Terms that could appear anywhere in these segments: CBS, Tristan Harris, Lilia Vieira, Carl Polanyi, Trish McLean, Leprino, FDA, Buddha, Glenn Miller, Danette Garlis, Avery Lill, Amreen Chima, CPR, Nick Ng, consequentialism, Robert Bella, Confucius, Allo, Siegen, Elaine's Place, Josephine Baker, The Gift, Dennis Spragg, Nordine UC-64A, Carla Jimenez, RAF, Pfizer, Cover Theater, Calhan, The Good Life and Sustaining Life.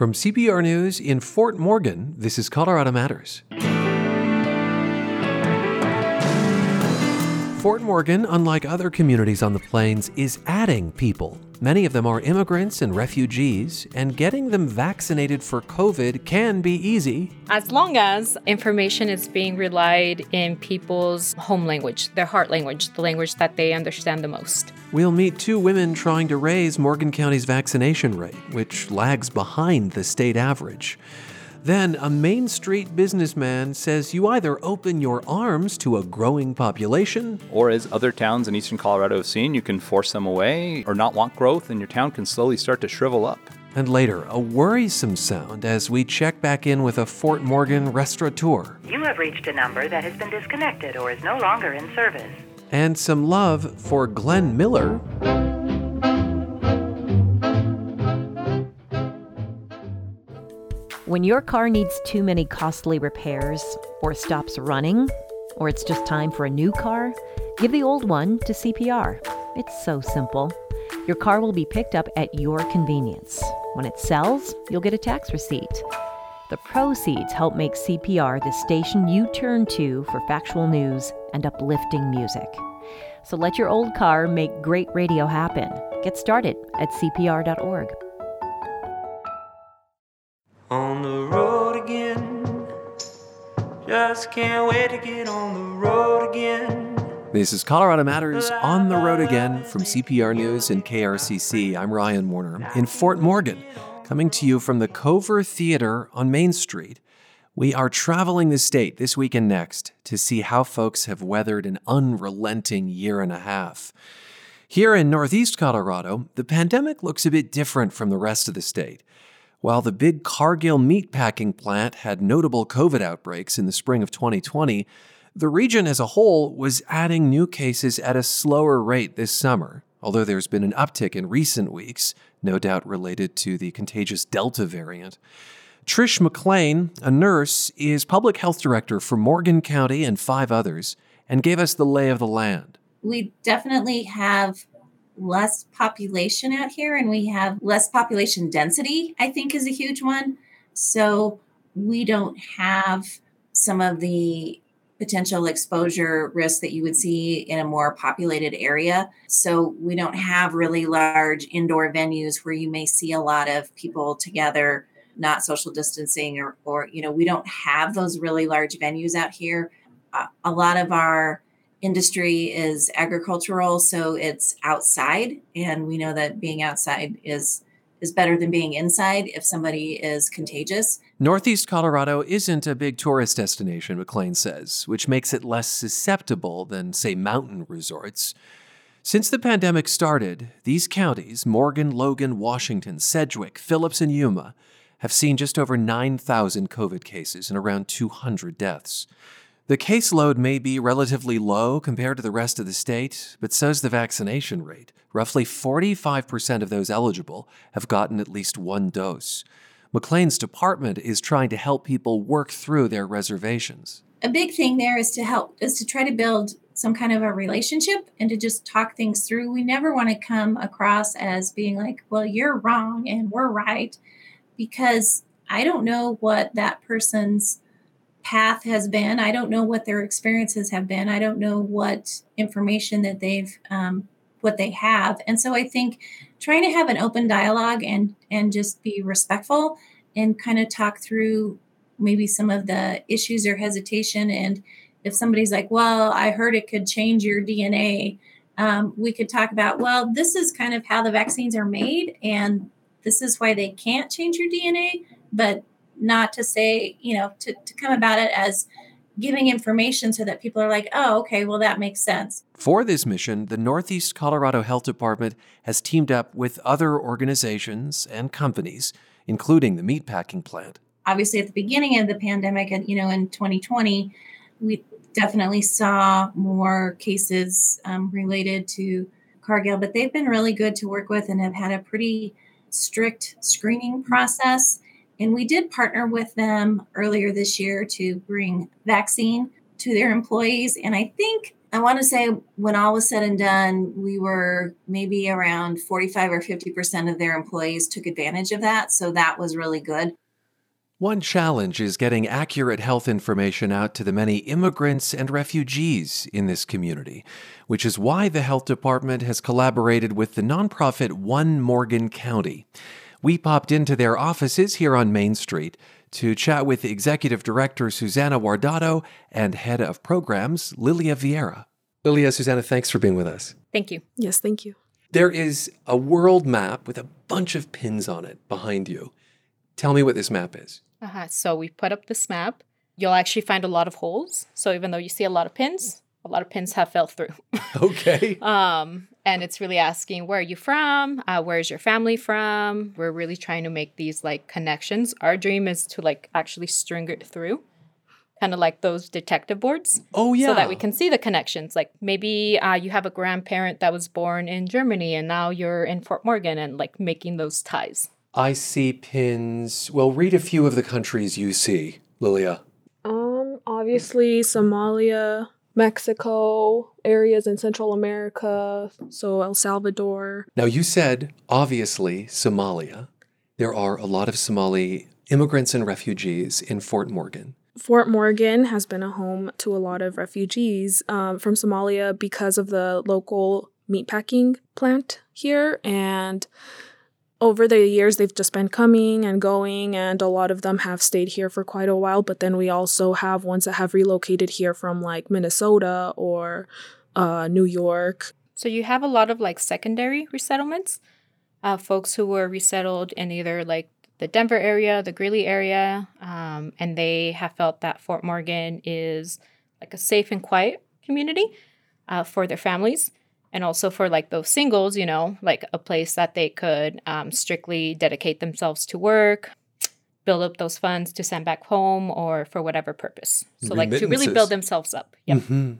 From CPR News in Fort Morgan, this is Colorado Matters. Fort Morgan, unlike other communities on the plains, is adding people. Many of them are immigrants and refugees, and getting them vaccinated for COVID can be easy. As long as information is being relayed in people's home language, their heart language, the language that they understand the most. We'll meet two women trying to raise Morgan County's vaccination rate, which lags behind the state average. Then a Main Street businessman says you either open your arms to a growing population, or as other towns in eastern Colorado have seen, you can force them away or not want growth, and your town can slowly start to shrivel up. And later, a worrisome sound as we check back in with a Fort Morgan restaurateur. You have reached a number that has been disconnected or is no longer in service. And some love for Glenn Miller. When your car needs too many costly repairs, or stops running, or it's just time for a new car, give the old one to CPR. It's so simple. Your car will be picked up at your convenience. When it sells, you'll get a tax receipt. The proceeds help make CPR the station you turn to for factual news and uplifting music. So let your old car make great radio happen. Get started at CPR.org. On the road again, just can't wait to get on the road again. This is Colorado Matters on the road again from CPR News and KRCC. I'm Ryan Warner in Fort Morgan, coming to you from the Cover Theater on Main Street. We are traveling the state this week and next to see how folks have weathered an unrelenting year and a half. Here in Northeast Colorado, the pandemic looks a bit different from the rest of the state. While the big Cargill meatpacking plant had notable COVID outbreaks in the spring of 2020, the region as a whole was adding new cases at a slower rate this summer, although there's been an uptick in recent weeks, no doubt related to the contagious Delta variant. Trish McLean, a nurse, is public health director for Morgan County and five others, and gave us the lay of the land. We definitely have less population out here, and we have less population density, I think, is a huge one. So we don't have some of the potential exposure risk that you would see in a more populated area. So we don't have really large indoor venues where you may see a lot of people together, not social distancing, or we don't have those really large venues out here. A lot of our industry is agricultural, so it's outside, and we know that being outside is better than being inside if somebody is contagious. Northeast Colorado isn't a big tourist destination, McLean says, which makes it less susceptible than, say, mountain resorts. Since the pandemic started, these counties, Morgan, Logan, Washington, Sedgwick, Phillips, and Yuma, have seen just over 9,000 COVID cases and around 200 deaths. The caseload may be relatively low compared to the rest of the state, but so's the vaccination rate. Roughly 45% of those eligible have gotten at least one dose. McLean's department is trying to help people work through their reservations. A big thing there is to try to build some kind of a relationship and to just talk things through. We never want to come across as being like, well, you're wrong and we're right, because I don't know what that person's path has been. I don't know what their experiences have been. I don't know what information that they have. And so I think trying to have an open dialogue and just be respectful and kind of talk through maybe some of the issues or hesitation. And if somebody's like, well, I heard it could change your DNA, we could talk about, well, this is kind of how the vaccines are made, and this is why they can't change your DNA, but not to say, to come about it as giving information so that people are like, oh, okay, well, that makes sense. For this mission, the Northeast Colorado Health Department has teamed up with other organizations and companies, including the meatpacking plant. Obviously, at the beginning of the pandemic, in 2020, we definitely saw more cases related to Cargill, but they've been really good to work with and have had a pretty strict screening process. And we did partner with them earlier this year to bring vaccine to their employees. And I think I want to say when all was said and done, we were maybe around 45 or 50% of their employees took advantage of that. So that was really good. One challenge is getting accurate health information out to the many immigrants and refugees in this community, which is why the health department has collaborated with the nonprofit One Morgan County. We popped into their offices here on Main Street to chat with Executive Director Susanna Guardado and Head of Programs Lilia Vieira. Lilia, Susanna, thanks for being with us. Thank you. Yes, thank you. There is a world map with a bunch of pins on it behind you. Tell me what this map is. So we put up this map. You'll actually find a lot of holes. So even though you see a lot of pins have fell through. Okay. And it's really asking, where are you from? Where's your family from? We're really trying to make these like connections. Our dream is to like actually string it through, kind of like those detective boards. Oh, yeah. So that we can see the connections. Like maybe you have a grandparent that was born in Germany and now you're in Fort Morgan and like making those ties. I see pins. Well, read a few of the countries you see, Lilia. Obviously Somalia, Mexico, areas in Central America, so El Salvador. Now, you said, obviously, Somalia. There are a lot of Somali immigrants and refugees in Fort Morgan. Fort Morgan has been a home to a lot of refugees from Somalia because of the local meatpacking plant here, and over the years, they've just been coming and going, and a lot of them have stayed here for quite a while. But then we also have ones that have relocated here from like Minnesota or New York. So you have a lot of like secondary resettlements, folks who were resettled in either like the Denver area, the Greeley area, and they have felt that Fort Morgan is like a safe and quiet community for their families. And also for like those singles, you know, like a place that they could strictly dedicate themselves to work, build up those funds to send back home or for whatever purpose. So like to really build themselves up. Yep. Mm-hmm.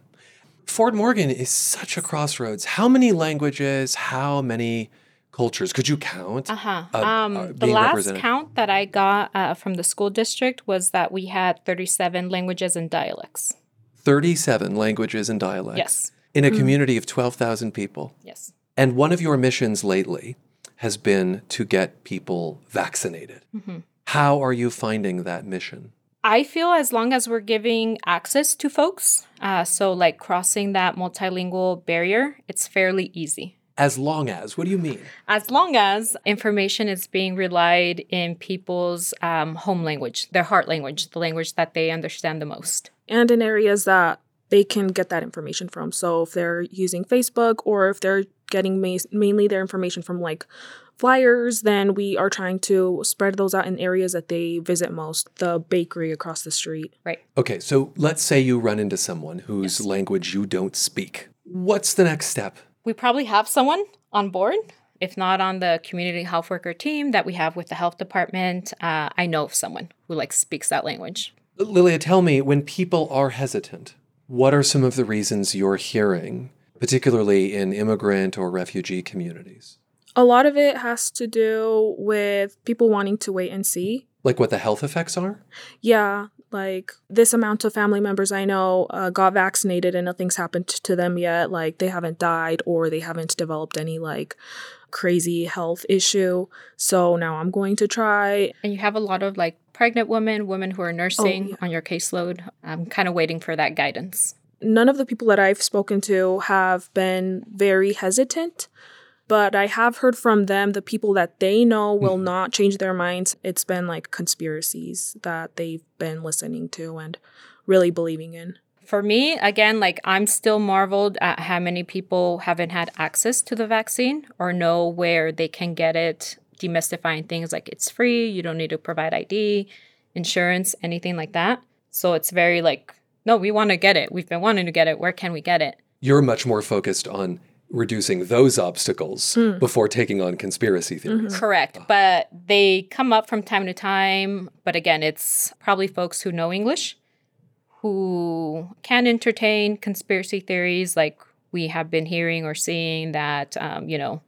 Fort Morgan is such a crossroads. How many languages, how many cultures? Could you count? The last count that I got from the school district was that we had 37 languages and dialects. 37 languages and dialects. Yes. In a community of 12,000 people. Yes. And one of your missions lately has been to get people vaccinated. Mm-hmm. How are you finding that mission? I feel as long as we're giving access to folks, so like crossing that multilingual barrier, it's fairly easy. As long as? What do you mean? As long as information is being relied in people's home language, their heart language, the language that they understand the most. And in areas that they can get that information from. So if they're using Facebook or if they're getting mainly their information from like flyers, then we are trying to spread those out in areas that they visit most, the bakery across the street. Right. Okay, so let's say you run into someone whose yes. language you don't speak. What's the next step? We probably have someone on board, if not on the community health worker team that we have with the health department. I know of someone who like speaks that language. Lilia, tell me, when people are hesitant, what are some of the reasons you're hearing, particularly in immigrant or refugee communities? A lot of it has to do with people wanting to wait and see. Like what the health effects are? Yeah, like this amount of family members I know got vaccinated and nothing's happened to them yet. Like they haven't died or they haven't developed any like crazy health issue. So now I'm going to try. And you have a lot of like pregnant women, women who are nursing on your caseload. I'm kind of waiting for that guidance. None of the people that I've spoken to have been very hesitant, but I have heard from them, the people that they know will not change their minds. It's been like conspiracies that they've been listening to and really believing in. For me, again, like I'm still marveled at how many people haven't had access to the vaccine or know where they can get it, demystifying things like it's free, you don't need to provide ID, insurance, anything like that. So it's very like, no, we want to get it. We've been wanting to get it. Where can we get it? You're much more focused on reducing those obstacles before taking on conspiracy theories. Mm-hmm. Correct. But they come up from time to time. But again, it's probably folks who know English, who can entertain conspiracy theories like we have been hearing or seeing that, you know,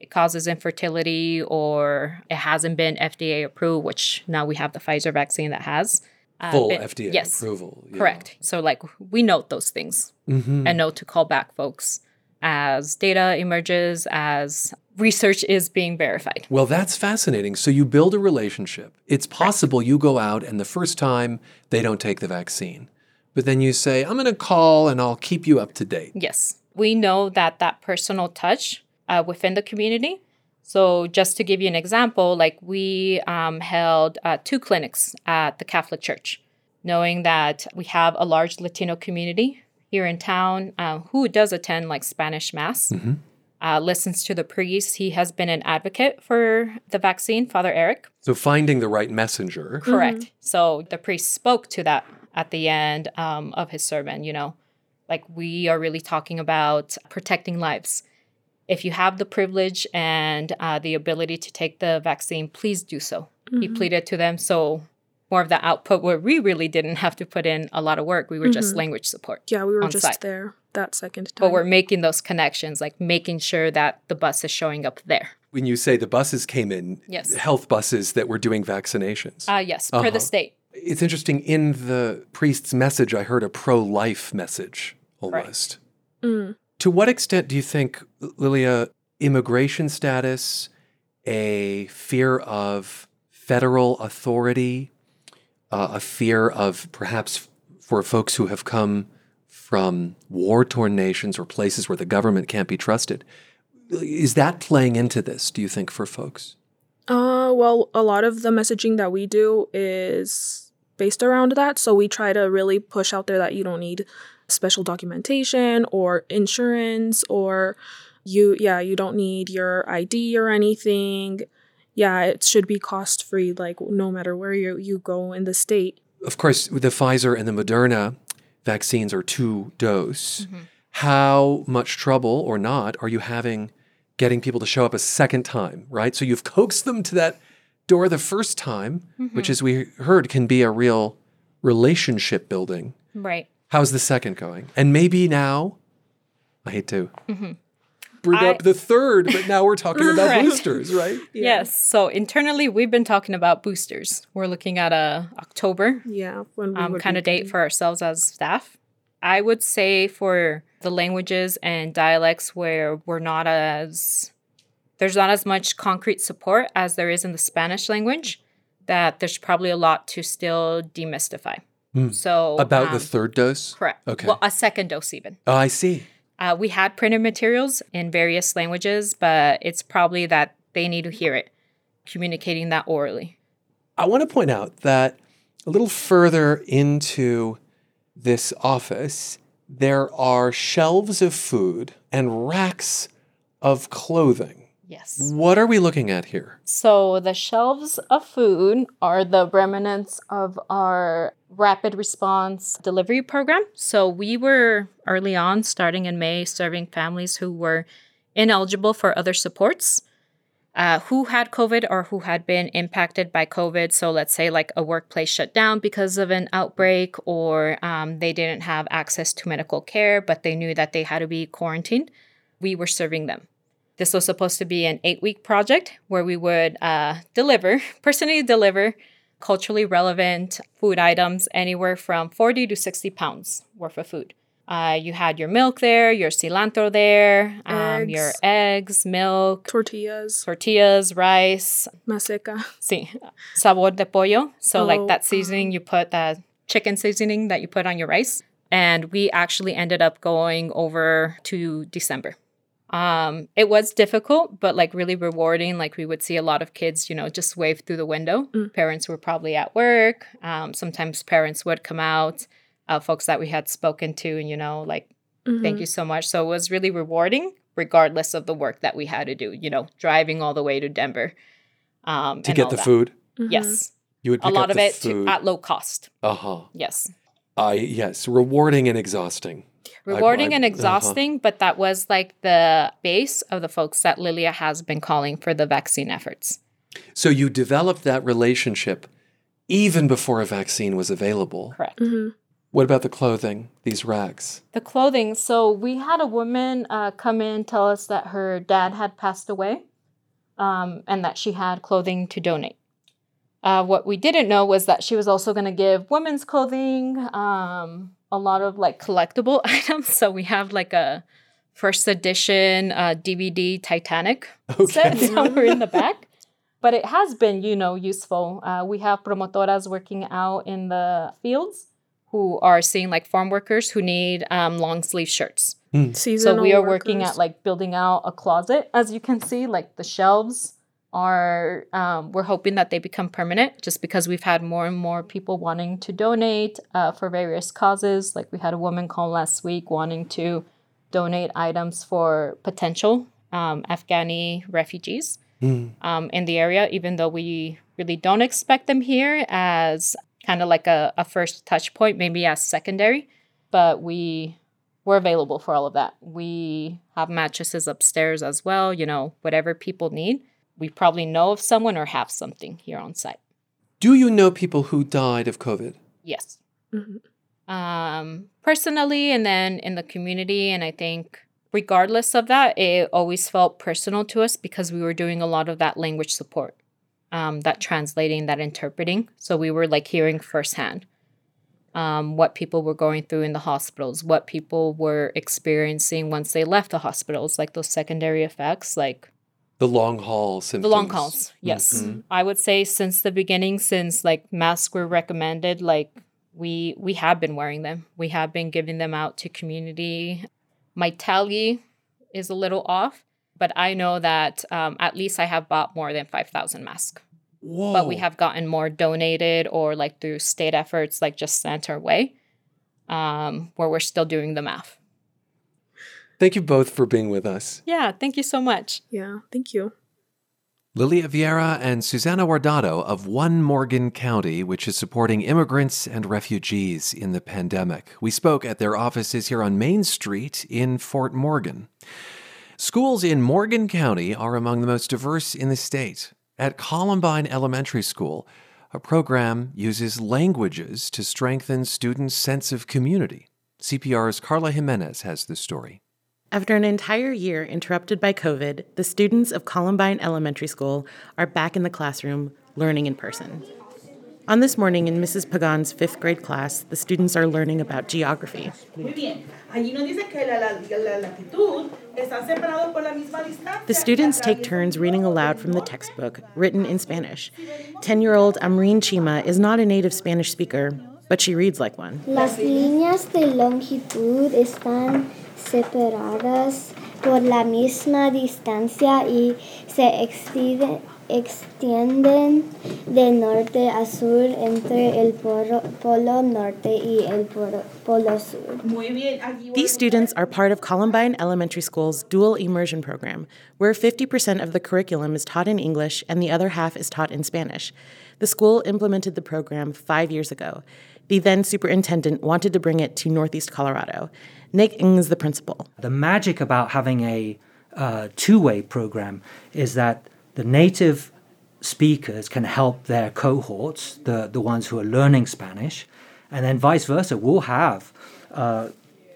it causes infertility or it hasn't been FDA approved, which now we have the Pfizer vaccine that has. Full FDA approval. Yeah. Correct. So, like, we note those things and know to call back folks as data emerges, as research is being verified. Well, that's fascinating. So you build a relationship. It's possible you go out and the first time they don't take the vaccine. But then you say, I'm going to call and I'll keep you up to date. Yes. We know that that personal touch within the community. So just to give you an example, like we held 2 clinics at the Catholic Church, knowing that we have a large Latino community here in town who does attend like Spanish Mass, listens to the priest. He has been an advocate for the vaccine, Father Eric. So finding the right messenger. Correct. So the priest spoke to that at the end of his sermon, you know, like we are really talking about protecting lives. If you have the privilege and the ability to take the vaccine, please do so. He pleaded to them. So more of the output where we really didn't have to put in a lot of work. We were just language support. Yeah, we were just site. There that second time. But we're making those connections, like making sure that the bus is showing up there. When you say the buses came in, health buses that were doing vaccinations. Per the state. It's interesting. In the priest's message, I heard a pro-life message almost. To what extent do you think, Lilia, immigration status, a fear of federal authority, a fear of perhaps for folks who have come from war-torn nations or places where the government can't be trusted, is that playing into this, do you think, for folks? Well, a lot of the messaging that we do is based around that. So we try to really push out there that you don't need special documentation or insurance or you don't need your ID or anything. Yeah, it should be cost-free, like no matter where you go in the state. Of course, the Pfizer and the Moderna vaccines are 2-dose. How much trouble or not are you having getting people to show up a second time, right? So you've coaxed them to that door the first time, which as we heard can be a real relationship building. Right. How's the second going? And maybe now, I hate to bring up the third, but now we're talking about boosters, right? Yeah. Yes. So internally, we've been talking about boosters. We're looking at a October kind of date for ourselves as staff. I would say for the languages and dialects where there's not as much concrete support as there is in the Spanish language, that there's probably a lot to still demystify. So about the third dose? Correct. Okay. Well, a second dose even. Oh, I see. We had printed materials in various languages, but it's probably that they need to hear it, communicating that orally. I want to point out that a little further into this office, there are shelves of food and racks of clothing. Yes. What are we looking at here? So the shelves of food are the remnants of our rapid response delivery program. So we were early on, starting in May, serving families who were ineligible for other supports, who had COVID or who had been impacted by COVID. So let's say like a workplace shut down because of an outbreak, or they didn't have access to medical care, but they knew that they had to be quarantined. We were serving them. This was supposed to be an 8-week project where we would personally deliver culturally relevant food items, anywhere from 40 to 60 pounds worth of food. You had your milk there, your cilantro there, your eggs, milk. Tortillas, rice. Maseca. Sí. Sabor de pollo. So like that seasoning you put, that chicken seasoning that you put on your rice. And we actually ended up going over to December. It was difficult, but like really rewarding. Like we would see a lot of kids, you know, just wave through the window. Parents were probably at work. Sometimes parents would come out, folks that we had spoken to, and, you know, like, thank you so much. So it was really rewarding regardless of the work that we had to do, you know, driving all the way to Denver. To get the food? Yes. You would pick up the food. At low cost. Yes. Yes. Rewarding and exhausting. But that was like the base of the folks that Lilia has been calling for the vaccine efforts. So you developed that relationship even before a vaccine was available. Correct. What about the clothing, these racks? The clothing. So we had a woman come in, tell us that her dad had passed away and that she had clothing to donate. What we didn't know was that she was also going to give women's clothing, a lot of like collectible items. So we have like a first edition DVD Titanic set somewhere in the back. But it has been, you know, useful. We have promotoras working out in the fields who are seeing like farm workers who need long sleeve shirts. So we are working at like building out a closet. As you can see, like the shelves are, we're hoping that they become permanent just because we've had more and more people wanting to donate for various causes. Like we had a woman call last week wanting to donate items for potential Afghani refugees. In the area, even though we really don't expect them here as kind of like a first touch point, maybe as secondary, but we're available for all of that. We have mattresses upstairs as well, you know, whatever people need. We probably know of someone or have something here on site. Do you know people who died of COVID? Yes. Mm-hmm. Personally, and then in the community, and I think regardless of that, it always felt personal to us because we were doing a lot of that language support, that translating, that interpreting. So we were like hearing firsthand what people were going through in the hospitals, what people were experiencing once they left the hospitals, like those secondary effects, like the long haul symptoms. The long hauls, yes. Mm-hmm. I would say since the beginning, since like masks were recommended, like we have been wearing them. We have been giving them out to community. My tally is a little off, but I know that at least I have bought more than 5,000 masks. Whoa. But we have gotten more donated or like through state efforts, like just sent our way, where we're still doing the math. Thank you both for being with us. Yeah, thank you so much. Yeah, thank you. Lilia Vieira and Susanna Guardado of One Morgan County, which is supporting immigrants and refugees in the pandemic. We spoke at their offices here on Main Street in Fort Morgan. Schools in Morgan County are among the most diverse in the state. At Columbine Elementary School, a program uses languages to strengthen students' sense of community. CPR's Carla Jimenez has the story. After an entire year interrupted by COVID, the students of Columbine Elementary School are back in the classroom, learning in person. On this morning in Mrs. Pagan's fifth grade class, the students are learning about geography. The students take turns reading aloud from the textbook, written in Spanish. 10-year-old Amreen Chima is not a native Spanish speaker, but she reads like one. Las líneas de longitud están separadas por la misma distancia y se extienden de norte a sur entre el polo norte y el polo sur. These students are part of Columbine Elementary School's dual immersion program, where 50% of the curriculum is taught in English and the other half is taught in Spanish. The school implemented the program 5 years ago. The then superintendent wanted to bring it to Northeast Colorado. Nick Ng is the principal. The magic about having a two-way program is that the native speakers can help their cohorts, the ones who are learning Spanish, and then vice versa. We'll have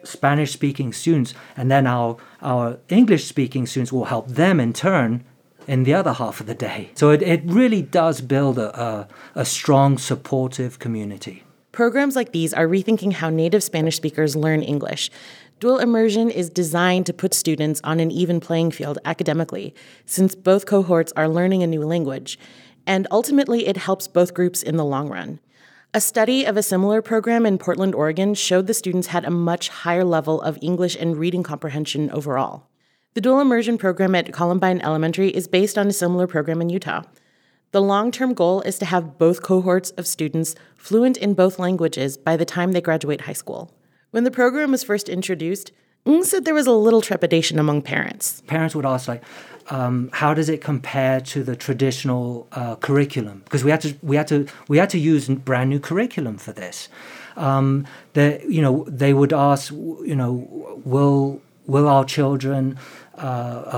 Spanish-speaking students, and then our English-speaking students will help them in turn in the other half of the day. So it really does build a strong, supportive community. Programs like these are rethinking how native Spanish speakers learn English. Dual immersion is designed to put students on an even playing field academically, since both cohorts are learning a new language, and ultimately it helps both groups in the long run. A study of a similar program in Portland, Oregon, showed the students had a much higher level of English and reading comprehension overall. The dual immersion program at Columbine Elementary is based on a similar program in Utah. The long-term goal is to have both cohorts of students fluent in both languages by the time they graduate high school. When the program was first introduced, Ng said there was a little trepidation among parents. Parents would ask, like, how does it compare to the traditional curriculum? Because we had to use brand new curriculum for this. They would ask, will our children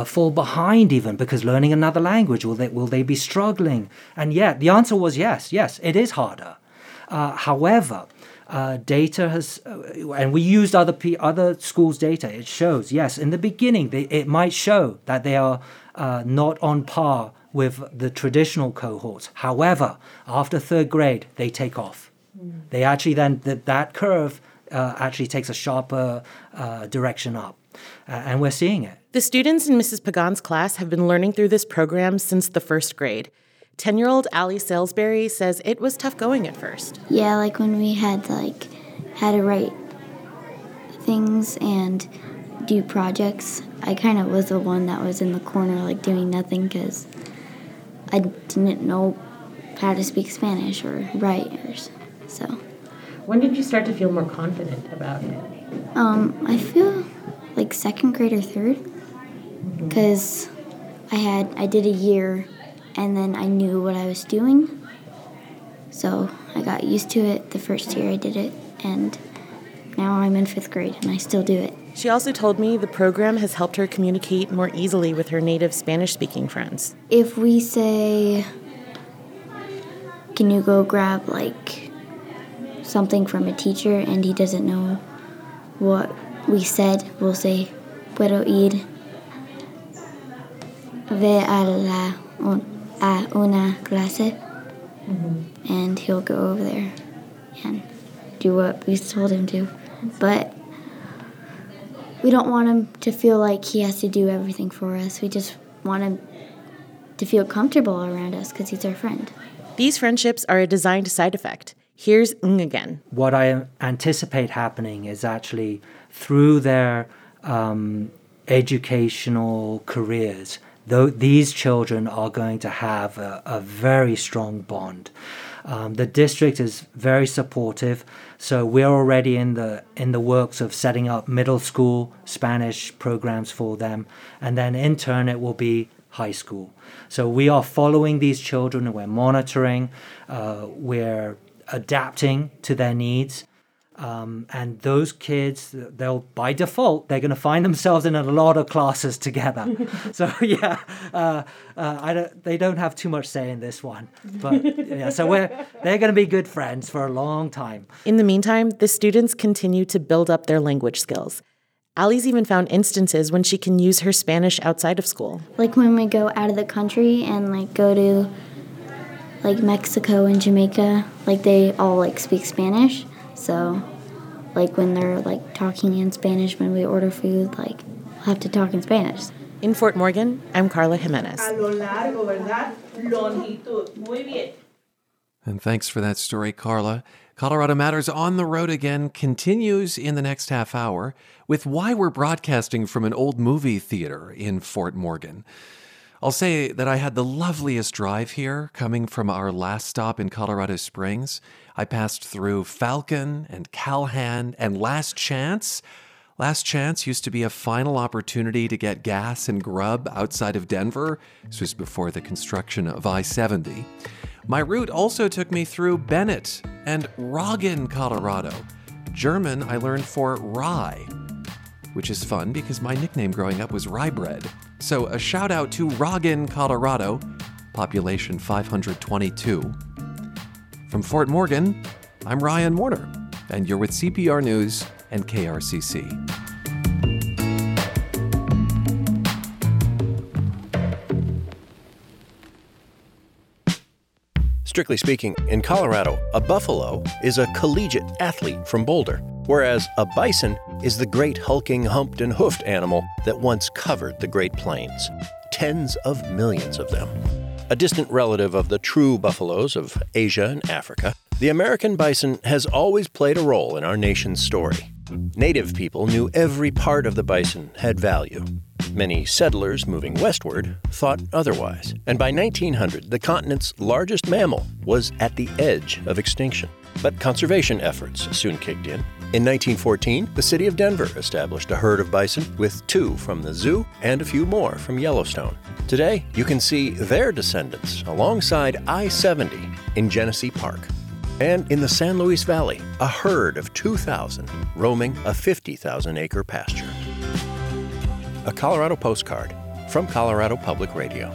fall behind even because learning another language? Will they be struggling? And yet the answer was yes, it is harder. However, data has, and we used other schools' data. It shows, yes, in the beginning it might show that they are not on par with the traditional cohorts. However, after third grade, they take off. Mm. They actually then, that curve actually takes a sharper direction up. And we're seeing it. The students in Mrs. Pagan's class have been learning through this program since the first grade. 10-year-old Allie Salisbury says it was tough going at first. Yeah, like when we had to write things and do projects, I kind of was the one that was in the corner doing nothing because I didn't know how to speak Spanish or write. So. When did you start to feel more confident about it? I feel second grade or third, because I did a year and then I knew what I was doing, so I got used to it the first year I did it, and now I'm in fifth grade and I still do it. She also told me the program has helped her communicate more easily with her native Spanish-speaking friends. If we say, can you go grab something from a teacher and he doesn't know what we said, we'll say, puedo ir a una clase, and he'll go over there and do what we told him to. But we don't want him to feel like he has to do everything for us. We just want him to feel comfortable around us because he's our friend. These friendships are a designed side effect. Here's Ng again. What I anticipate happening is actually through their educational careers, though, these children are going to have a very strong bond. The district is very supportive, so we're already in the works of setting up middle school Spanish programs for them, and then in turn it will be high school. So we are following these children, and we're monitoring, we're adapting to their needs. And those kids, by default, they're going to find themselves in a lot of classes together. So yeah, they don't have too much say in this one. But yeah, so they're going to be good friends for a long time. In the meantime, the students continue to build up their language skills. Allie's even found instances when she can use her Spanish outside of school. When we go out of the country and go to Mexico and Jamaica, they all speak Spanish. So, when they're, talking in Spanish when we order food, we'll have to talk in Spanish. In Fort Morgan, I'm Carla Jimenez. And thanks for that story, Carla. Colorado Matters on the Road Again continues in the next half hour with why we're broadcasting from an old movie theater in Fort Morgan. I'll say that I had the loveliest drive here coming from our last stop in Colorado Springs. I passed through Falcon and Calhan and Last Chance. Last Chance used to be a final opportunity to get gas and grub outside of Denver. This was before the construction of I-70. My route also took me through Bennett and Roggen, Colorado. German I learned for rye, which is fun because my nickname growing up was Rye Bread. So a shout out to Roggen, Colorado, population 522. From Fort Morgan, I'm Ryan Warner, and you're with CPR News and KRCC. Strictly speaking, in Colorado, a buffalo is a collegiate athlete from Boulder, whereas a bison is the great hulking, humped, and hoofed animal that once covered the Great Plains. Tens of millions of them. A distant relative of the true buffaloes of Asia and Africa, the American bison has always played a role in our nation's story. Native people knew every part of the bison had value. Many settlers moving westward thought otherwise, and by 1900, the continent's largest mammal was at the edge of extinction. But conservation efforts soon kicked in. In 1914, the city of Denver established a herd of bison with 2 from the zoo and a few more from Yellowstone. Today, you can see their descendants alongside I-70 in Genesee Park. And in the San Luis Valley, a herd of 2,000 roaming a 50,000-acre pasture. A Colorado postcard from Colorado Public Radio.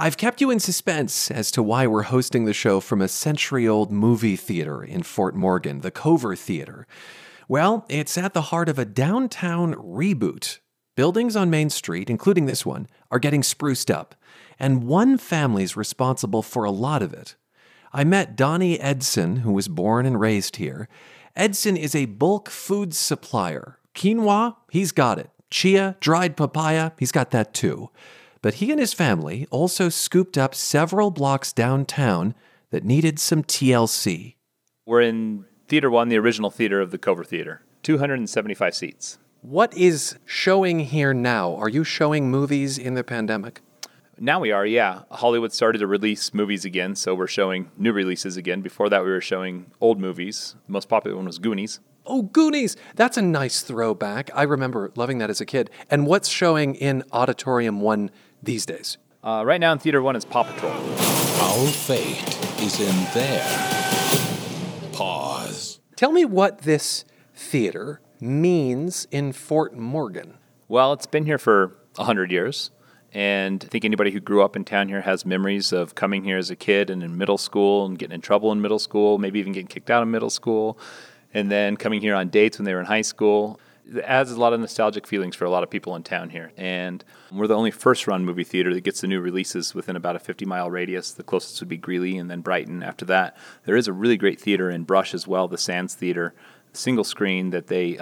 I've kept you in suspense as to why we're hosting the show from a century-old movie theater in Fort Morgan, the Cover Theater. Well, it's at the heart of a downtown reboot Buildings on Main Street, including this one, are getting spruced up, and one family's responsible for a lot of it. I met Donnie Edson, who was born and raised here. Edson is a bulk food supplier. Quinoa, he's got it. Chia, dried papaya, he's got that too. But he and his family also scooped up several blocks downtown that needed some TLC. We're in Theater One, the original theater of the Cover Theater. 275 seats. What is showing here now? Are you showing movies in the pandemic? Now we are, yeah. Hollywood started to release movies again, so we're showing new releases again. Before that, we were showing old movies. The most popular one was Goonies. Oh, Goonies! That's a nice throwback. I remember loving that as a kid. And what's showing in Auditorium 1 these days? Right now in Theater 1 is Paw Patrol. Our fate is in their paws. Tell me what this theater means in Fort Morgan. Well, it's been here for 100 years. And I think anybody who grew up in town here has memories of coming here as a kid and in middle school and getting in trouble in middle school, maybe even getting kicked out of middle school, and then coming here on dates when they were in high school. It adds a lot of nostalgic feelings for a lot of people in town here. And we're the only first-run movie theater that gets the new releases within about a 50-mile radius. The closest would be Greeley and then Brighton after that. There is a really great theater in Brush as well, the Sands Theater, single screen that they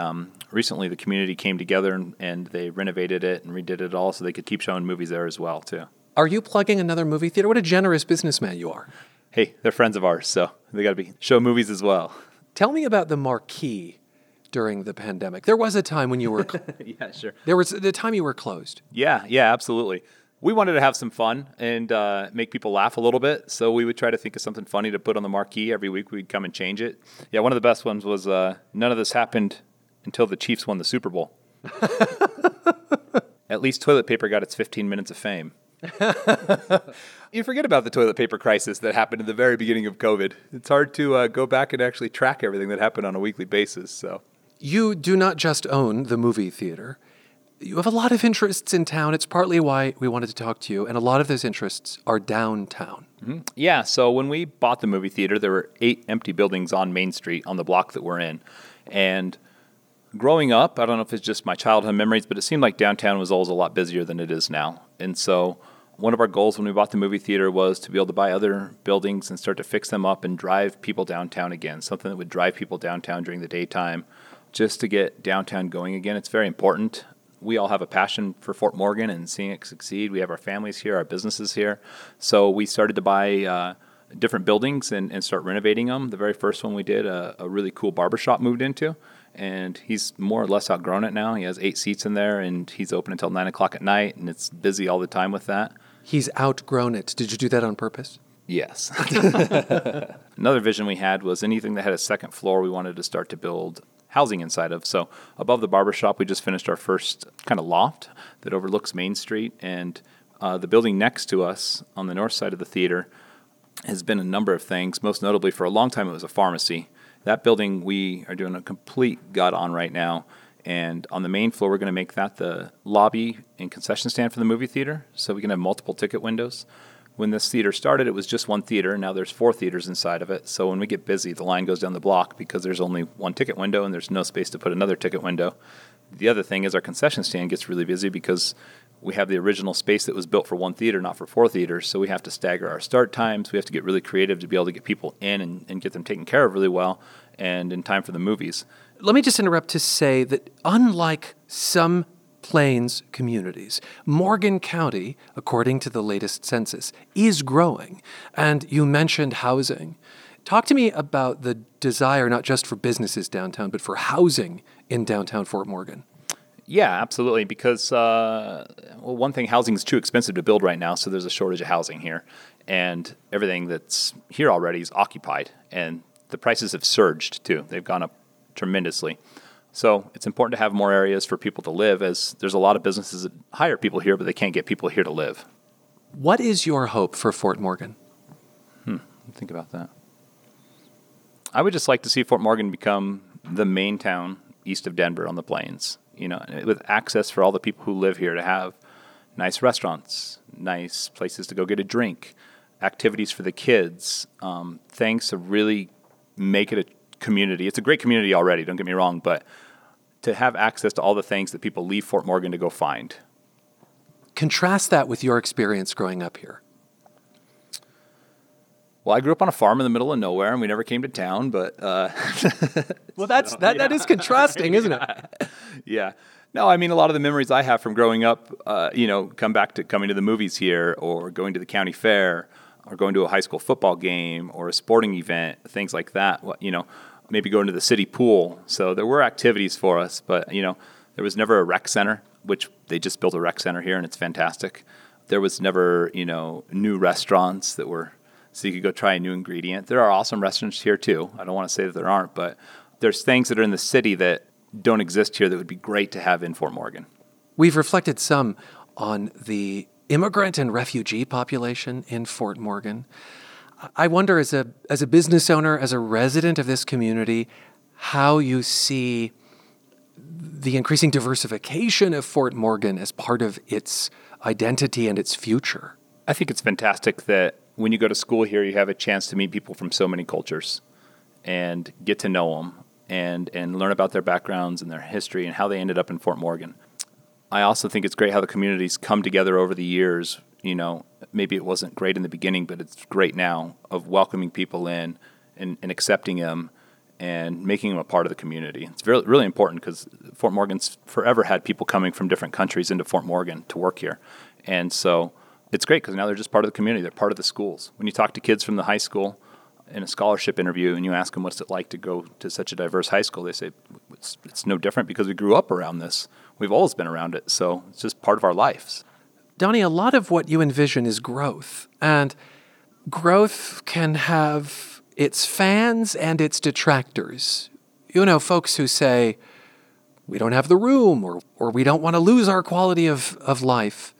recently the community came together and they renovated it and redid it all so they could keep showing movies there as well too. Are you plugging another movie theater? What a generous businessman you are. Hey, they're friends of ours, so they got to be show movies as well. Tell me about the marquee during the pandemic. There was a time when you were yeah, sure. There was the time you were closed. Yeah, absolutely. We wanted to have some fun and make people laugh a little bit, so we would try to think of something funny to put on the marquee. Every week we'd come and change it. Yeah, one of the best ones was none of this happened until the Chiefs won the Super Bowl. At least toilet paper got its 15 minutes of fame. You forget about the toilet paper crisis that happened at the very beginning of COVID. It's hard to go back and actually track everything that happened on a weekly basis. So you do not just own the movie theater. You have a lot of interests in town. It's partly why we wanted to talk to you, and a lot of those interests are downtown. Mm-hmm. Yeah, so when we bought the movie theater, there were 8 empty buildings on Main Street on the block that we're in. And growing up, I don't know if it's just my childhood memories, but it seemed like downtown was always a lot busier than it is now. And so one of our goals when we bought the movie theater was to be able to buy other buildings and start to fix them up and drive people downtown again, something that would drive people downtown during the daytime just to get downtown going again. It's very important. We all have a passion for Fort Morgan and seeing it succeed. We have our families here, our businesses here. So we started to buy different buildings and start renovating them. The very first one we did, a really cool barbershop moved into. And he's more or less outgrown it now. He has 8 seats in there, and he's open until 9 o'clock at night, and it's busy all the time with that. He's outgrown it. Did you do that on purpose? Yes. Another vision we had was anything that had a second floor we wanted to start to build housing inside of. So above the barbershop, we just finished our first kind of loft that overlooks Main Street. And the building next to us on the north side of the theater has been a number of things. Most notably, for a long time, it was a pharmacy. That building, we are doing a complete gut on right now. And on the main floor, we're going to make that the lobby and concession stand for the movie theater. So we can have multiple ticket windows. When this theater started, it was just one theater. Now there's 4 theaters inside of it. So when we get busy, the line goes down the block because there's only one ticket window and there's no space to put another ticket window. The other thing is our concession stand gets really busy because we have the original space that was built for one theater, not for 4 theaters. So we have to stagger our start times. We have to get really creative to be able to get people in and get them taken care of really well and in time for the movies. Let me just interrupt to say that unlike some Plains communities, Morgan County, according to the latest census, is growing. And you mentioned housing. Talk to me about the desire not just for businesses downtown, but for housing in downtown Fort Morgan. Yeah, absolutely. Because, one thing, housing is too expensive to build right now, so there's a shortage of housing here. And everything that's here already is occupied. And the prices have surged, too. They've gone up tremendously. So it's important to have more areas for people to live, as there's a lot of businesses that hire people here, but they can't get people here to live. What is your hope for Fort Morgan? Think about that. I would just like to see Fort Morgan become the main town east of Denver on the plains, you know, with access for all the people who live here to have nice restaurants, nice places to go get a drink, activities for the kids, things to really make it a community. It's a great community already, don't get me wrong, but to have access to all the things that people leave Fort Morgan to go find. Contrast that with your experience growing up here. Well, I grew up on a farm in the middle of nowhere, and we never came to town, but... well, that is contrasting, isn't it? Yeah. No, I mean, a lot of the memories I have from growing up, come back to coming to the movies here, or going to the county fair, or going to a high school football game, or a sporting event, things like that, maybe going to the city pool. So there were activities for us, but, there was never a rec center, which they just built a rec center here, and it's fantastic. There was never, new restaurants that were... So you could go try a new ingredient. There are awesome restaurants here too. I don't want to say that there aren't, but there's things that are in the city that don't exist here that would be great to have in Fort Morgan. We've reflected some on the immigrant and refugee population in Fort Morgan. I wonder, as a business owner, as a resident of this community, how you see the increasing diversification of Fort Morgan as part of its identity and its future. I think it's fantastic that when you go to school here, you have a chance to meet people from so many cultures and get to know them and learn about their backgrounds and their history and how they ended up in Fort Morgan. I also think it's great how the communities come together over the years. Maybe it wasn't great in the beginning, but it's great now, of welcoming people in and accepting them and making them a part of the community. It's really, really important because Fort Morgan's forever had people coming from different countries into Fort Morgan to work here. And so... it's great because now they're just part of the community. They're part of the schools. When you talk to kids from the high school in a scholarship interview and you ask them what's it like to go to such a diverse high school, they say it's no different because we grew up around this. We've always been around it, so it's just part of our lives. Donnie, a lot of what you envision is growth, and growth can have its fans and its detractors. Folks who say, we don't have the room or we don't want to lose our quality of life.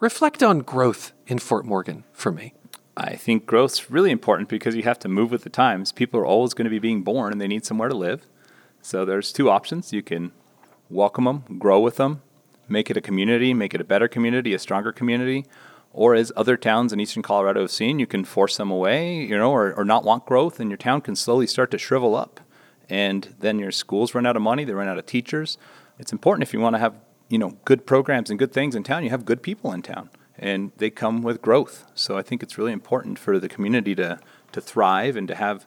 Reflect on growth in Fort Morgan for me. I think growth's really important because you have to move with the times. People are always going to be being born and they need somewhere to live. So there's two options. You can welcome them, grow with them, make it a community, make it a better community, a stronger community. Or as other towns in eastern Colorado have seen, you can force them away, or not want growth, and your town can slowly start to shrivel up. And then your schools run out of money, they run out of teachers. It's important if you want to have good programs and good things in town, you have good people in town, and they come with growth. So I think it's really important for the community to thrive and to have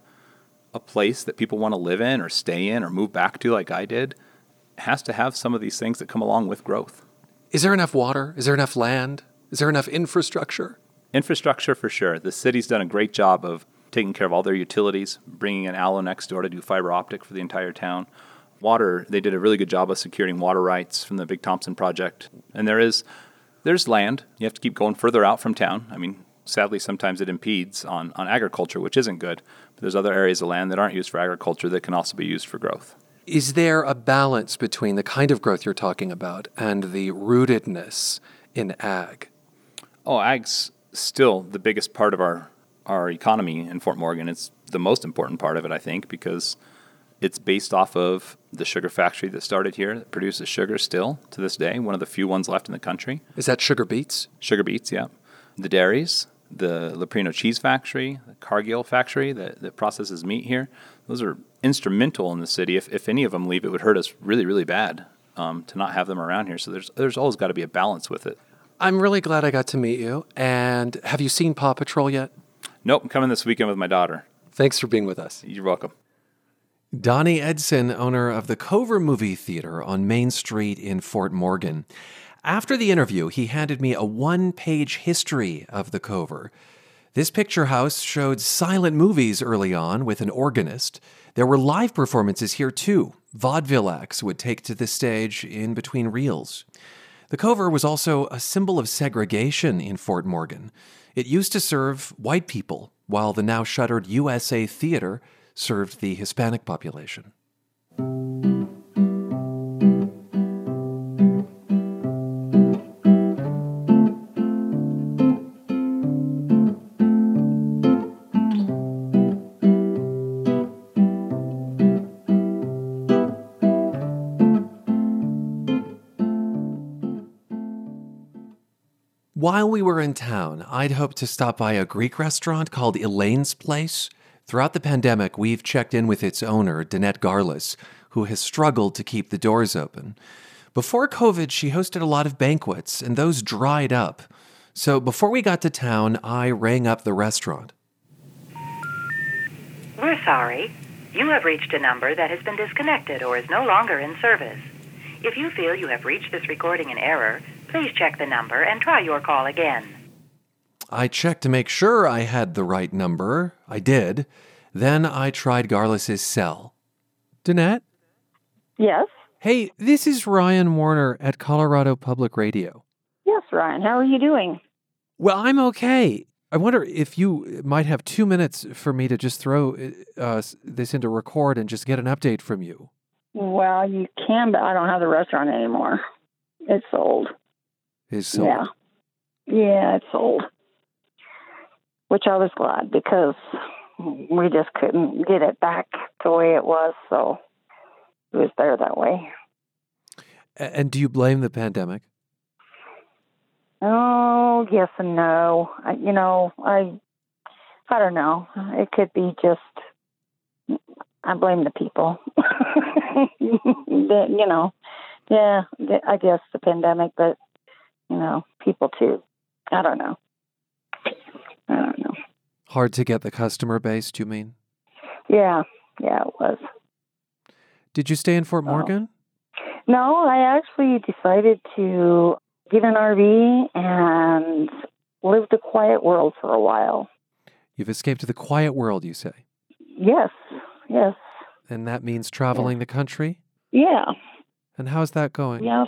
a place that people want to live in or stay in or move back to, like I did. It has to have some of these things that come along with growth. Is there enough water? Is there enough land? Is there enough infrastructure? Infrastructure, for sure. The city's done a great job of taking care of all their utilities, bringing in Allo next door to do fiber optic for the entire town. Water, they did a really good job of securing water rights from the Big Thompson Project. And there's land. You have to keep going further out from town. I mean, sadly, sometimes it impedes on agriculture, which isn't good. But there's other areas of land that aren't used for agriculture that can also be used for growth. Is there a balance between the kind of growth you're talking about and the rootedness in ag? Oh, ag's still the biggest part of our economy in Fort Morgan. It's the most important part of it, I think, because... it's based off of the sugar factory that started here that produces sugar still to this day, one of the few ones left in the country. Is that sugar beets? Sugar beets, yeah. The dairies, the Leprino cheese factory, the Cargill factory that processes meat here. Those are instrumental in the city. If any of them leave, it would hurt us really, really bad to not have them around here. So there's always got to be a balance with it. I'm really glad I got to meet you. And have you seen Paw Patrol yet? Nope, I'm coming this weekend with my daughter. Thanks for being with us. You're welcome. Donnie Edson, owner of the Cover Movie Theater on Main Street in Fort Morgan. After the interview, he handed me a one-page history of the Cover. This picture house showed silent movies early on with an organist. There were live performances here, too. Vaudeville acts would take to the stage in between reels. The Cover was also a symbol of segregation in Fort Morgan. It used to serve white people, while the now-shuttered USA Theater served the Hispanic population. While we were in town, I'd hoped to stop by a Greek restaurant called Elaine's Place. Throughout the pandemic, we've checked in with its owner, Danette Garlis, who has struggled to keep the doors open. Before COVID, she hosted a lot of banquets, and those dried up. So before we got to town, I rang up the restaurant. We're sorry. You have reached a number that has been disconnected or is no longer in service. If you feel you have reached this recording in error, please check the number and try your call again. I checked to make sure I had the right number. I did. Then I tried Garlis's cell. Danette? Yes? Hey, this is Ryan Warner at Colorado Public Radio. Yes, Ryan. How are you doing? Well, I'm okay. I wonder if you might have 2 minutes for me to just throw this into record and just get an update from you. Well, you can, but I don't have the restaurant anymore. It's sold. It's sold? Yeah, it's sold. Which I was glad, because we just couldn't get it back the way it was, so it was there that way. And do you blame the pandemic? Oh, yes and no. I don't know. It could be just, I blame the people. I guess the pandemic, but, people too. I don't know. Hard to get the customer base, do you mean? Yeah, it was. Did you stay in Fort Morgan? No, I actually decided to get an RV and live the quiet world for a while. You've escaped to the quiet world, you say? Yes. And that means traveling the country? Yeah. And how's that going? Yes.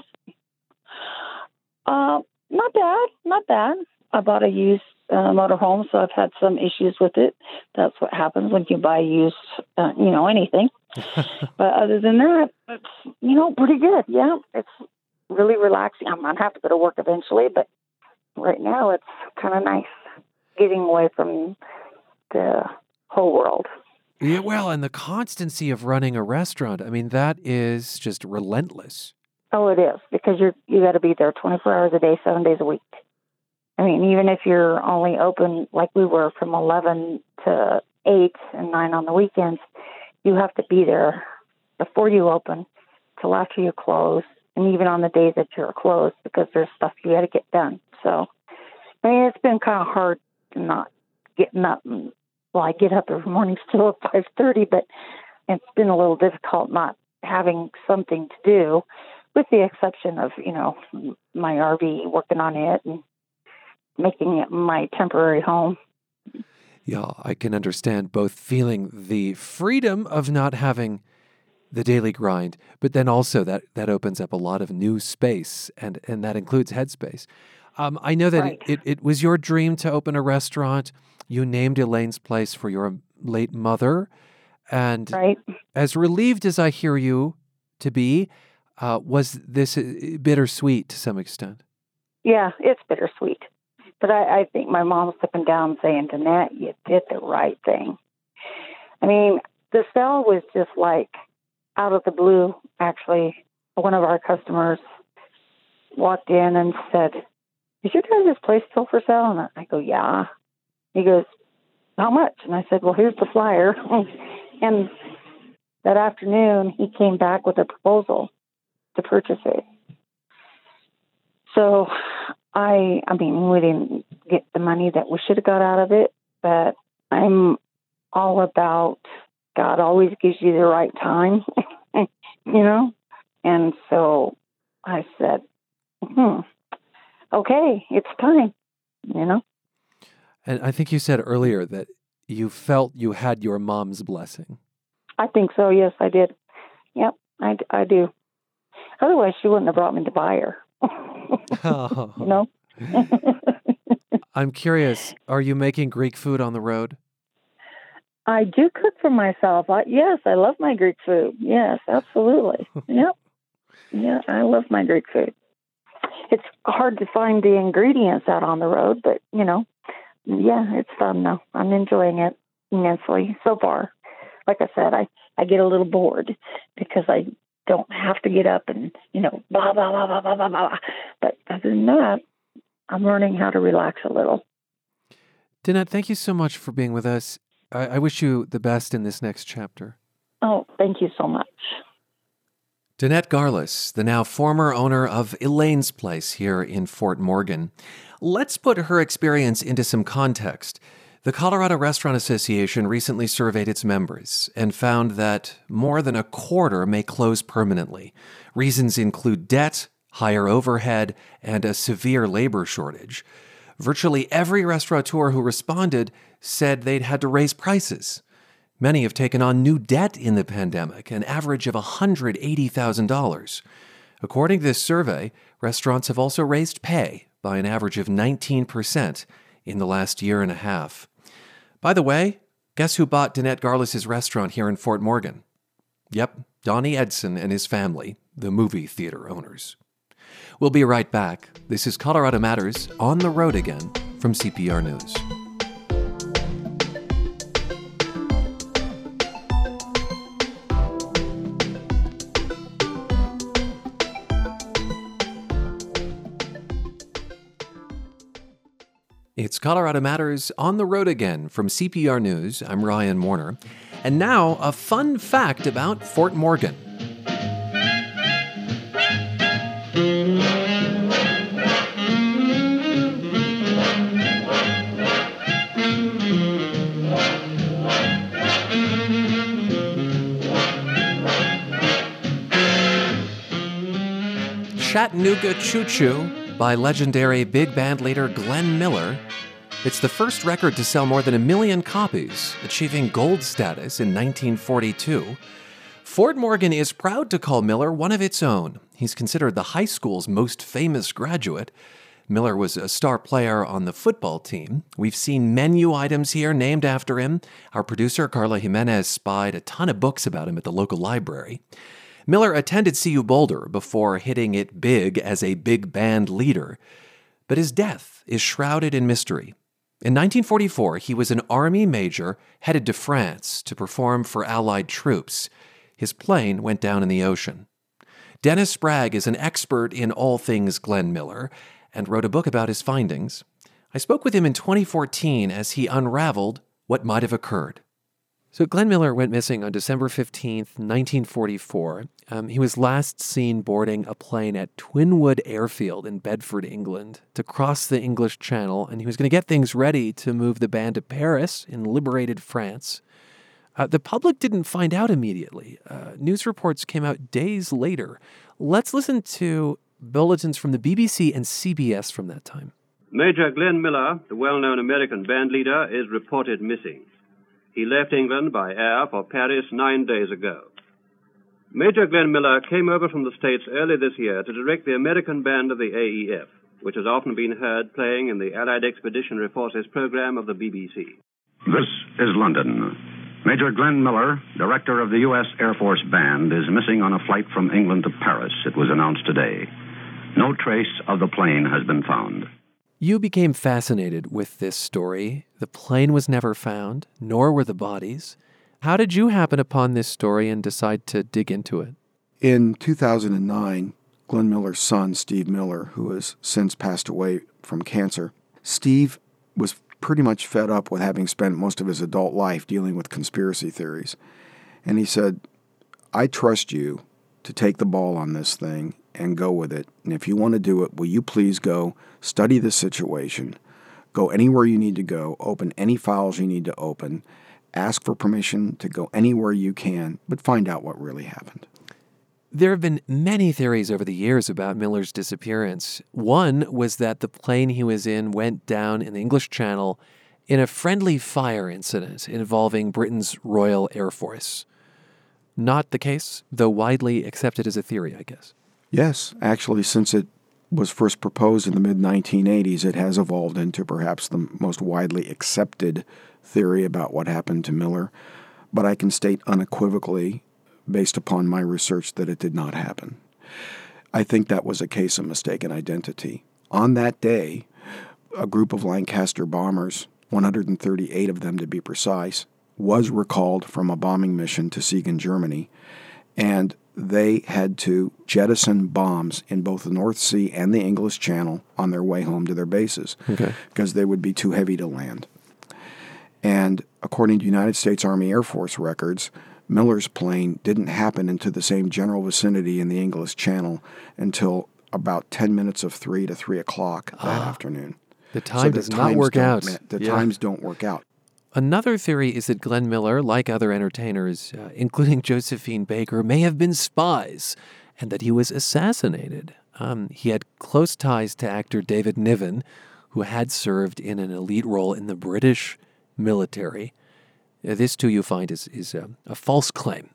Not bad. I bought a used motorhome, so I've had some issues with it. That's what happens when you buy used, anything. But other than that, it's, pretty good. Yeah, it's really relaxing. I'm going to have to go to work eventually, but right now it's kind of nice getting away from the whole world. Yeah, well, and the constancy of running a restaurant, that is just relentless. Oh, it is, because you got to be there 24 hours a day, 7 days a week. Even if you're only open, like we were, from 11 to 8 and 9 on the weekends, you have to be there before you open till after you close, and even on the days that you're closed, because there's stuff you got to get done. So, it's been kind of hard not getting up. Well, I get up every morning still at 5:30, but it's been a little difficult not having something to do, with the exception of, my RV, working on it and making it my temporary home. Yeah, I can understand both feeling the freedom of not having the daily grind, but then also that opens up a lot of new space, and that includes headspace. I know that right. It was your dream to open a restaurant. You named Elaine's Place for your late mother. And right. As relieved as I hear you to be, was this bittersweet to some extent? Yeah, it's bittersweet. But I think my mom was up and down saying, Danette, you did the right thing. The sale was just like out of the blue, actually. One of our customers walked in and said, is your guys' place still for sale? And I go, yeah. He goes, how much? And I said, well, here's the flyer. And that afternoon, he came back with a proposal to purchase it. So we didn't get the money that we should have got out of it, but I'm all about God always gives you the right time, And so I said, okay, it's time, And I think you said earlier that you felt you had your mom's blessing. I think so. Yes, I did. Yep, I do. Otherwise, she wouldn't have brought me the buyer. No. I'm curious, are you making Greek food on the road? I do cook for myself. I love my Greek food. Yes, absolutely. Yep. Yeah, I love my Greek food. It's hard to find the ingredients out on the road, but, it's fun, though. I'm enjoying it immensely so far. Like I said, I get a little bored because I don't have to get up and, blah, blah, blah, blah, blah, blah, blah. But other than that, I'm learning how to relax a little. Danette, thank you so much for being with us. I wish you the best in this next chapter. Oh, thank you so much. Danette Garlis, the now former owner of Elaine's Place here in Fort Morgan. Let's put her experience into some context. The Colorado Restaurant Association recently surveyed its members and found that more than a quarter may close permanently. Reasons include debt, higher overhead, and a severe labor shortage. Virtually every restaurateur who responded said they'd had to raise prices. Many have taken on new debt in the pandemic, an average of $180,000. According to this survey, restaurants have also raised pay by an average of 19% in the last year and a half. By the way, guess who bought Danette Garlis' restaurant here in Fort Morgan? Yep, Donnie Edson and his family, the movie theater owners. We'll be right back. This is Colorado Matters on the road again from CPR News. It's Colorado Matters on the road again from CPR News. I'm Ryan Warner. And now, a fun fact about Fort Morgan. Chattanooga Choo Choo by legendary big band leader Glenn Miller. It's the first record to sell more than 1 million copies, achieving gold status in 1942. Fort Morgan is proud to call Miller one of its own. He's considered the high school's most famous graduate. Miller was a star player on the football team. We've seen menu items here named after him. Our producer, Carla Jimenez, spied a ton of books about him at the local library. Miller attended CU Boulder before hitting it big as a big band leader. But his death is shrouded in mystery. In 1944, he was an army major headed to France to perform for Allied troops. His plane went down in the ocean. Dennis Spragg is an expert in all things Glenn Miller and wrote a book about his findings. I spoke with him in 2014 as he unraveled what might have occurred. So Glenn Miller went missing on December 15th, 1944. He was last seen boarding a plane at Twinwood Airfield in Bedford, England, to cross the English Channel, and he was going to get things ready to move the band to Paris in liberated France. The public didn't find out immediately. News reports came out days later. Let's listen to bulletins from the BBC and CBS from that time. Major Glenn Miller, the well-known American band leader, is reported missing. He left England by air for Paris 9 days ago. Major Glenn Miller came over from the States early this year to direct the American band of the AEF, which has often been heard playing in the Allied Expeditionary Forces program of the BBC. This is London. Major Glenn Miller, director of the U.S. Air Force Band, is missing on a flight from England to Paris, it was announced today. No trace of the plane has been found. You became fascinated with this story. The plane was never found, nor were the bodies. How did you happen upon this story and decide to dig into it? In 2009, Glenn Miller's son, Steve Miller, who has since passed away from cancer, Steve was pretty much fed up with having spent most of his adult life dealing with conspiracy theories. And he said, I trust you to take the ball on this thing and go with it. And if you want to do it, will you please go study the situation, go anywhere you need to go, open any files you need to open, ask for permission to go anywhere you can, but find out what really happened. There have been many theories over the years about Miller's disappearance. One was that the plane he was in went down in the English Channel in a friendly fire incident involving Britain's Royal Air Force. Not the case, though widely accepted as a theory, I guess. Yes, actually, since it was first proposed in the mid-1980s, it has evolved into perhaps the most widely accepted theory about what happened to Miller. But I can state unequivocally, based upon my research, that it did not happen. I think that was a case of mistaken identity. On that day, a group of Lancaster bombers, 138 of them to be precise, was recalled from a bombing mission to Siegen, Germany, and they had to jettison bombs in both the North Sea and the English Channel on their way home to their bases because they would be too heavy to land. And according to United States Army Air Force records, Miller's plane didn't happen into the same general vicinity in the English Channel until about 10 minutes of 3 to 3 o'clock that afternoon. The time does not work out. Times don't work out. Another theory is that Glenn Miller, like other entertainers, including Josephine Baker, may have been spies and that he was assassinated. He had close ties to actor David Niven, who had served in an elite role in the British military. This, too, you find is a false claim.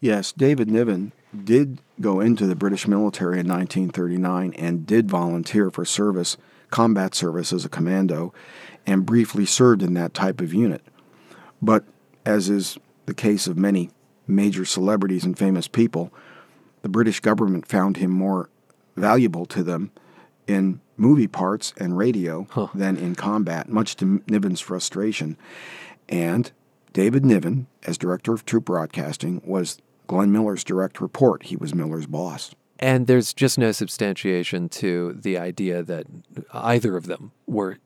Yes, David Niven did go into the British military in 1939 and did volunteer for service, combat service as a commando, and briefly served in that type of unit. But as is the case of many major celebrities and famous people, the British government found him more valuable to them in movie parts and radio than in combat, much to Niven's frustration. And David Niven, as director of troop broadcasting, was Glenn Miller's direct report. He was Miller's boss. And there's just no substantiation to the idea that either of them were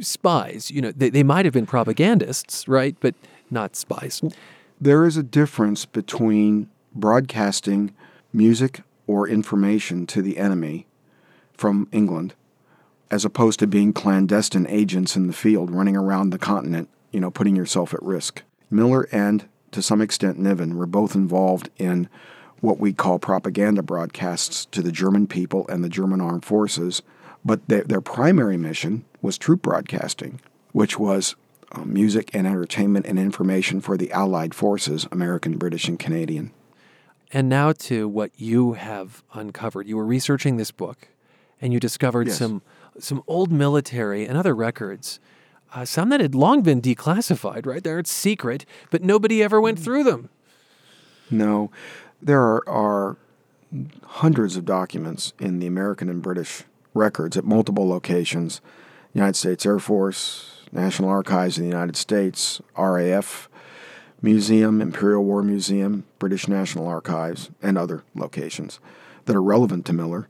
spies. You know, they might have been propagandists, right? But not spies. There is a difference between broadcasting music or information to the enemy from England, as opposed to being clandestine agents in the field running around the continent, you know, putting yourself at risk. Miller and, to some extent, Niven were both involved in what we call propaganda broadcasts to the German people and the German armed forces, but their primary mission was troop broadcasting, which was music and entertainment and information for the Allied forces, American, British, and Canadian. And now to what you have uncovered. You were researching this book, and you discovered some old military and other records, some that had long been declassified, right? They're secret, but nobody ever went through them. No. There are hundreds of documents in the American and British records at multiple locations, United States Air Force, National Archives of the United States, RAF Museum, Imperial War Museum, British National Archives, and other locations that are relevant to Miller.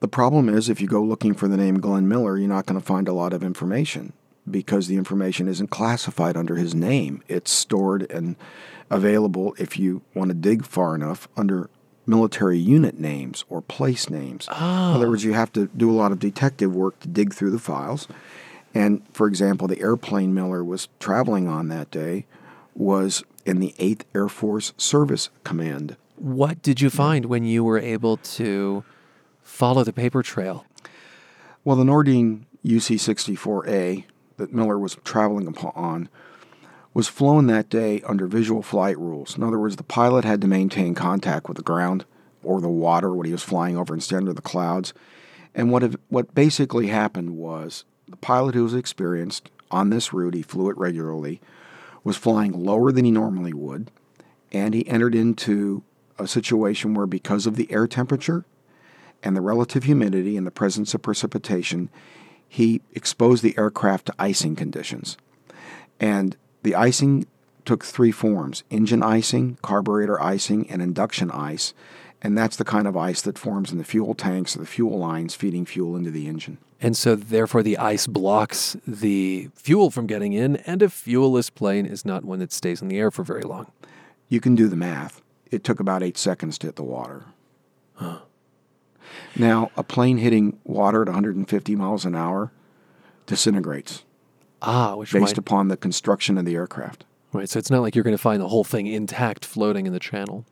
The problem is, if you go looking for the name Glenn Miller, you're not going to find a lot of information because the information isn't classified under his name. It's stored and available, if you want to dig far enough, under military unit names or place names. Oh. In other words, you have to do a lot of detective work to dig through the files. And, for example, the airplane Miller was traveling on that day was in the 8th Air Force Service Command. What did you find when you were able to follow the paper trail? Well, the Nordine UC-64A that Miller was traveling on was flown that day under visual flight rules. In other words, the pilot had to maintain contact with the ground or the water when he was flying over and stay under the clouds. And what basically happened was the pilot, who was experienced on this route, he flew it regularly, was flying lower than he normally would, and he entered into a situation where, because of the air temperature and the relative humidity and the presence of precipitation, he exposed the aircraft to icing conditions. And the icing took three forms: engine icing, carburetor icing, and induction ice. And that's the kind of ice that forms in the fuel tanks or the fuel lines feeding fuel into the engine. And so, therefore, the ice blocks the fuel from getting in, and a fuelless plane is not one that stays in the air for very long. You can do the math. It took about 8 seconds to hit the water. Huh. Now, a plane hitting water at 150 miles an hour disintegrates. Based upon the construction of the aircraft. Right, so it's not like you're going to find the whole thing intact floating in the channel.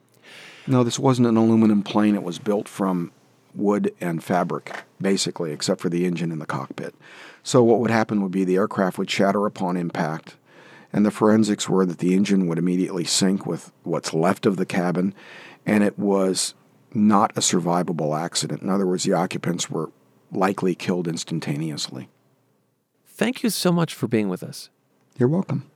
No, this wasn't an aluminum plane. It was built from wood and fabric, basically, except for the engine and the cockpit. So what would happen would be the aircraft would shatter upon impact, and the forensics were that the engine would immediately sink with what's left of the cabin, and it was not a survivable accident. In other words, the occupants were likely killed instantaneously. Thank you so much for being with us. You're welcome.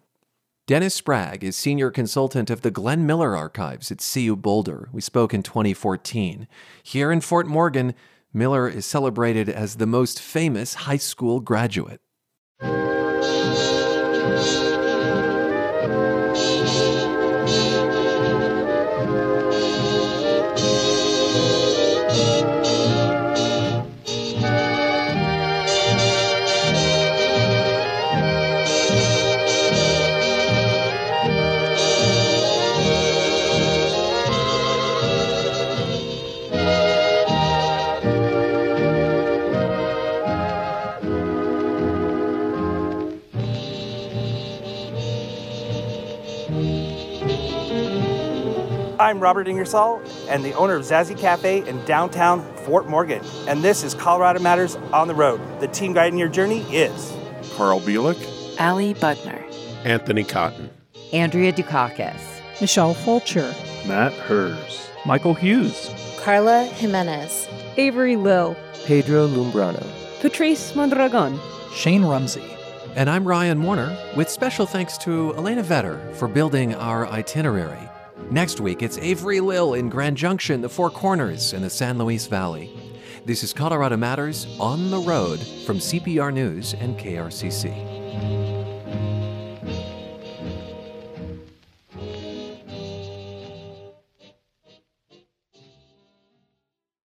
Dennis Spragg is senior consultant of the Glenn Miller Archives at CU Boulder. We spoke in 2014. Here in Fort Morgan, Miller is celebrated as the most famous high school graduate. I'm Robert Ingersoll, and the owner of Zazzy Cafe in downtown Fort Morgan. And this is Colorado Matters on the Road. The team guiding your journey is Carl Bielek, Allie Budner, Anthony Cotton, Andrea Dukakis, Michelle Fulcher, Matt Hers, Michael Hughes, Carla Jimenez, Avery Lill, Pedro Lumbrano, Patrice Mondragon, Shane Rumsey. And I'm Ryan Warner, with special thanks to Elena Vetter for building our itinerary. Next week, it's Avery Lill in Grand Junction, the Four Corners, and the San Luis Valley. This is Colorado Matters on the Road from CPR News and KRCC.